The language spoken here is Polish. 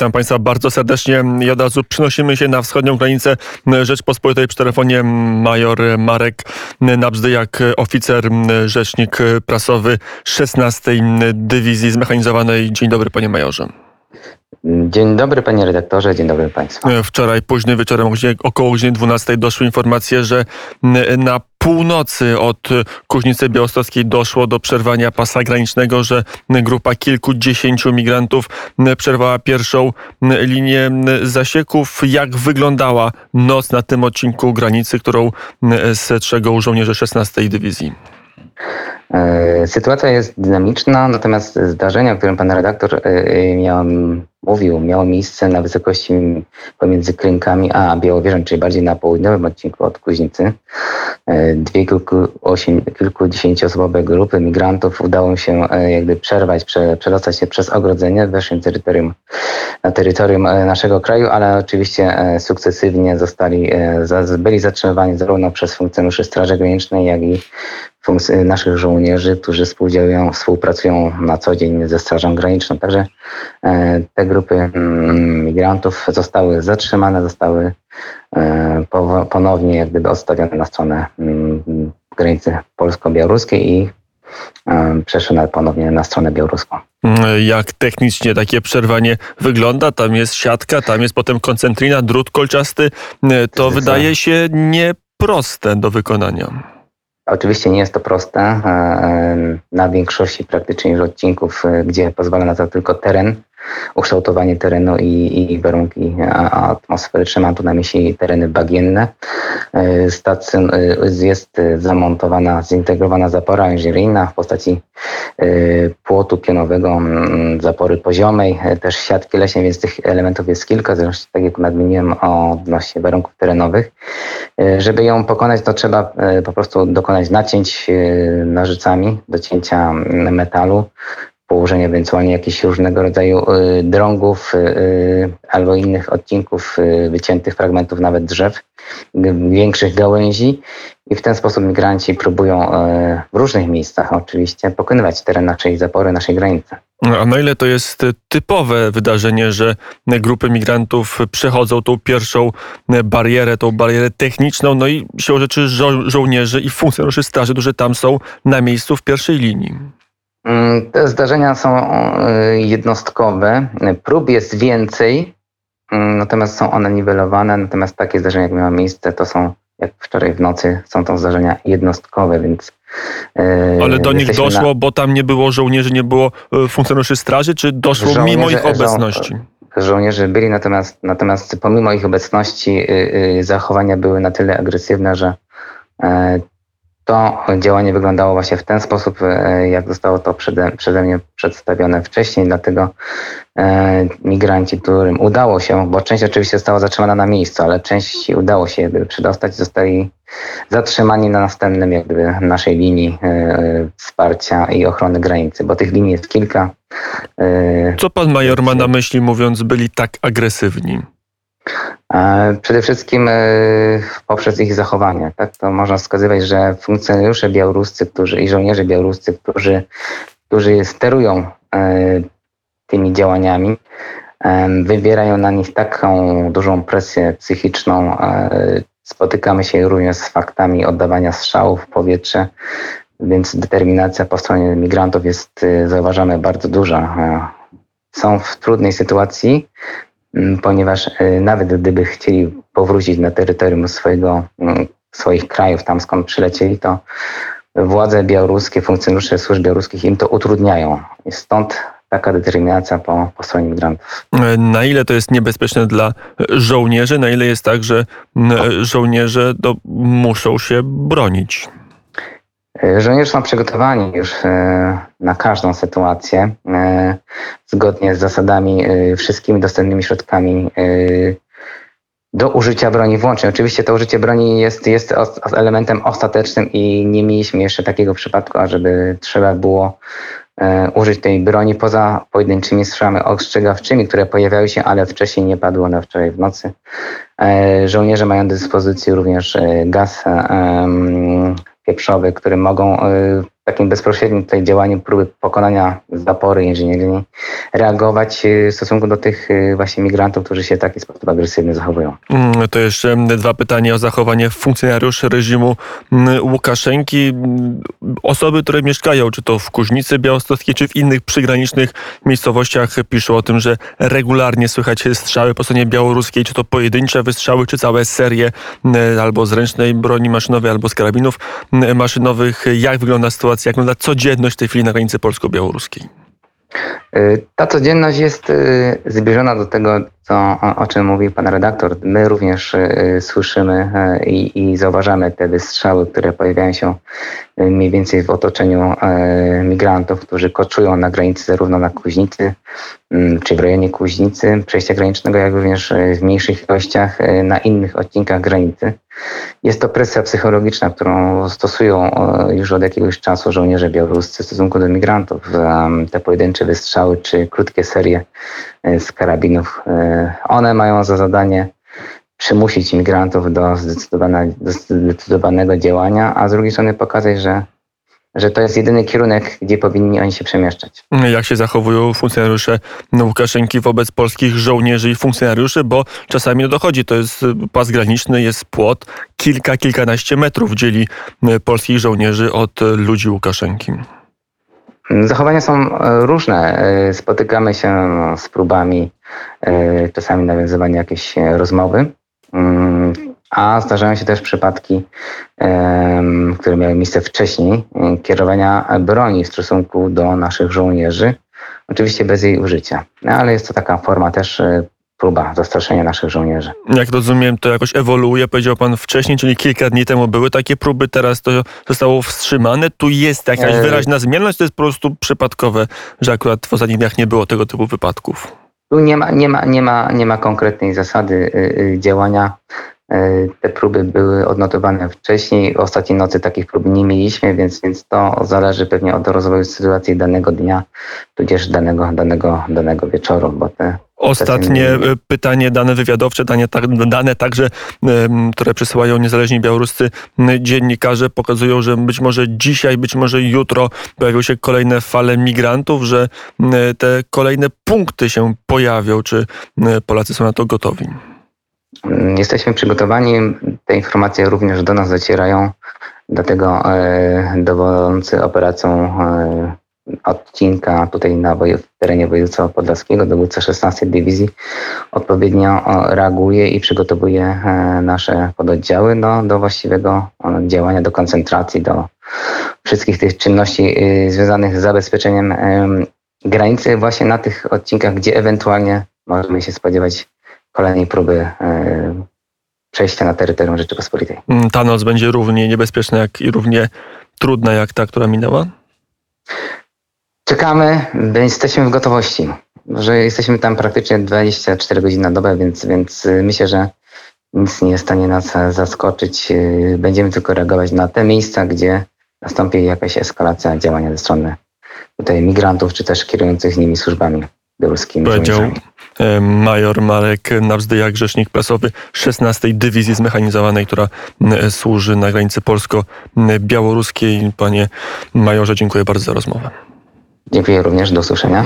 Witam Państwa bardzo serdecznie i od razu przenosimy się na wschodnią granicę Rzeczpospolitej. Przy telefonie major Marek Nabzdyjak, oficer, rzecznik prasowy 16 Dywizji Zmechanizowanej. Dzień dobry, panie majorze. Dzień dobry, panie redaktorze, dzień dobry państwu. Wczoraj późnym wieczorem, około godziny 12, doszły informacje, że na północy od Kuźnicy Białostockiej doszło do przerwania pasa granicznego, że grupa kilkudziesięciu migrantów przerwała pierwszą linię zasieków. Jak wyglądała noc na tym odcinku granicy, którą strzegą żołnierze 16 Dywizji? Sytuacja jest dynamiczna, natomiast zdarzenie, o którym pan redaktor miało miejsce na wysokości pomiędzy Klinkami a Białowieżą, czyli bardziej na południowym odcinku od Kuźnicy. Dwie kilkudziesięcioosobowe grupy migrantów udało się przerwać, przedostać się przez ogrodzenie, weszli na terytorium naszego kraju, ale oczywiście sukcesywnie byli zatrzymywani zarówno przez funkcjonariuszy Straży Granicznej, jak i naszych żołnierzy, którzy współpracują na co dzień ze Strażą Graniczną. Także te grupy migrantów zostały zatrzymane, zostały ponownie odstawione na stronę granicy polsko-białoruskiej i przeszły ponownie na stronę białoruską. Jak technicznie takie przerwanie wygląda? Tam jest siatka, tam jest potem koncentrina, drut kolczasty. To wydaje się nieproste do wykonania. Oczywiście nie jest to proste. Na większości praktycznie już odcinków, gdzie pozwala na to tylko teren, ukształtowanie terenu i warunki atmosferyczne, mam tu na myśli tereny bagienne. Jest zamontowana, zintegrowana zapora inżynieryjna w postaci płotu pionowego, zapory poziomej, też siatki leśnej, więc tych elementów jest kilka, zresztą tak jak nadmieniłem odnośnie warunków terenowych. Żeby ją pokonać, to trzeba po prostu dokonać nacięć nożycami, docięcia metalu, położenie ewentualnie jakichś różnego rodzaju drągów albo innych odcinków, wyciętych fragmentów nawet drzew, większych gałęzi, i w ten sposób migranci próbują w różnych miejscach oczywiście pokonywać teren naszej zapory, naszej granicy. A na ile to jest typowe wydarzenie, że grupy migrantów przechodzą tą pierwszą barierę, tą barierę techniczną, no i siłą rzeczy żołnierzy i funkcjonariuszy straży, którzy tam są na miejscu w pierwszej linii? Te zdarzenia są jednostkowe, prób jest więcej, natomiast są one niwelowane, natomiast takie zdarzenia, jak miało miejsce, to są, jak wczoraj w nocy, są to zdarzenia jednostkowe, więc... Ale do nich doszło, bo tam nie było żołnierzy, nie było funkcjonariuszy straży, czy doszło mimo ich obecności? Żołnierze byli, natomiast pomimo ich obecności zachowania były na tyle agresywne, że... To działanie wyglądało właśnie w ten sposób, jak zostało to przeze mnie przedstawione wcześniej, dlatego migranci, którym udało się, bo część oczywiście została zatrzymana na miejscu, ale część udało się przedostać, zostali zatrzymani na następnym naszej linii wsparcia i ochrony granicy, bo tych linii jest kilka. Co pan major ma na myśli, mówiąc, byli tak agresywni? Przede wszystkim poprzez ich zachowanie. Tak? To można wskazywać, że funkcjonariusze białoruscy i żołnierze białoruscy, którzy sterują tymi działaniami, wywierają na nich taką dużą presję psychiczną. Spotykamy się również z faktami oddawania strzałów w powietrze, więc determinacja po stronie migrantów jest, zauważamy, bardzo duża. Są w trudnej sytuacji, ponieważ nawet gdyby chcieli powrócić na terytorium swoich krajów, tam skąd przylecieli, to władze białoruskie, funkcjonariusze służb białoruskich im to utrudniają. I stąd taka determinacja po stronie migrantów. Na ile to jest niebezpieczne dla żołnierzy? Na ile jest tak, że żołnierze muszą się bronić? Żołnierze są przygotowani już na każdą sytuację, zgodnie z zasadami, wszystkimi dostępnymi środkami do użycia broni włącznie. Oczywiście to użycie broni jest elementem ostatecznym i nie mieliśmy jeszcze takiego przypadku, ażeby trzeba było użyć tej broni poza pojedynczymi strzałami ostrzegawczymi, które pojawiały się, ale wcześniej nie padły one wczoraj w nocy. Żołnierze mają do dyspozycji również gaz pieprzowy, które mogą w takim bezpośrednim tutaj działaniem próby pokonania zapory inżynierii reagować w stosunku do tych właśnie migrantów, którzy się w taki sposób agresywny zachowują. To jeszcze dwa pytania o zachowanie funkcjonariuszy reżimu Łukaszenki. Osoby, które mieszkają, czy to w Kuźnicy Białostockiej, czy w innych przygranicznych miejscowościach, piszą o tym, że regularnie słychać strzały po stronie białoruskiej, czy to pojedyncze wystrzały, czy całe serie albo z ręcznej broni maszynowej, albo z karabinów maszynowych. Jak wygląda sytuacja, jak wygląda codzienność w tej chwili na granicy polsko-białoruskiej? Ta codzienność jest zbliżona do tego, o czym mówił pan redaktor. My również słyszymy i zauważamy te wystrzały, które pojawiają się mniej więcej w otoczeniu migrantów, którzy koczują na granicy zarówno na Kuźnicy, czy w rejonie Kuźnicy, przejścia granicznego, jak również w mniejszych ilościach na innych odcinkach granicy. Jest to presja psychologiczna, którą stosują już od jakiegoś czasu żołnierze białoruscy w stosunku do migrantów. Te pojedyncze wystrzały czy krótkie serie z karabinów, one mają za zadanie przymusić migrantów do zdecydowanego działania, a z drugiej strony pokazać, że to jest jedyny kierunek, gdzie powinni oni się przemieszczać. Jak się zachowują funkcjonariusze Łukaszenki wobec polskich żołnierzy i funkcjonariuszy, bo czasami dochodzi, to jest pas graniczny, jest płot, kilkanaście metrów dzieli polskich żołnierzy od ludzi Łukaszenki. Zachowania są różne. Spotykamy się z próbami czasami nawiązywania jakiejś rozmowy, a zdarzają się też przypadki, które miały miejsce wcześniej, kierowania broni w stosunku do naszych żołnierzy, oczywiście bez jej użycia, ale jest to taka forma też próba zastraszenia naszych żołnierzy. Jak rozumiem, to jakoś ewoluuje, powiedział pan wcześniej, czyli kilka dni temu były takie próby, teraz to zostało wstrzymane. Tu jest jakaś wyraźna zmienność, to jest po prostu przypadkowe, że akurat w ostatnich dniach nie było tego typu wypadków. Tu nie ma konkretnej zasady działania. Te próby były odnotowane wcześniej. Ostatniej nocy takich prób nie mieliśmy, więc to zależy pewnie od rozwoju sytuacji danego dnia, tudzież danego wieczoru, bo te Ostatnie pytanie, dane wywiadowcze, dane także, które przesyłają niezależni białoruscy dziennikarze, pokazują, że być może dzisiaj, być może jutro pojawią się kolejne fale migrantów, że te kolejne punkty się pojawią. Czy Polacy są na to gotowi? Jesteśmy przygotowani. Te informacje również do nas docierają, dlatego dowodzący operacją odcinka tutaj w terenie województwa podlaskiego, dowódca 16 Dywizji odpowiednio reaguje i przygotowuje nasze pododdziały do właściwego działania, do koncentracji, do wszystkich tych czynności związanych z zabezpieczeniem granicy właśnie na tych odcinkach, gdzie ewentualnie możemy się spodziewać kolejnej próby przejścia na terytorium Rzeczypospolitej. Ta noc będzie równie niebezpieczna i równie trudna jak ta, która minęła? Czekamy, jesteśmy w gotowości, że jesteśmy tam praktycznie 24 godziny na dobę, więc myślę, że nic nie jest w stanie nas zaskoczyć. Będziemy tylko reagować na te miejsca, gdzie nastąpi jakaś eskalacja działania ze strony tutaj migrantów, czy też kierujących nimi służbami białoruskimi. Powiedział major Marek Nabzdyjak, rzecznik prasowy 16 Dywizji Zmechanizowanej, która służy na granicy polsko-białoruskiej. Panie majorze, dziękuję bardzo za rozmowę. Dziękuję również, do usłyszenia.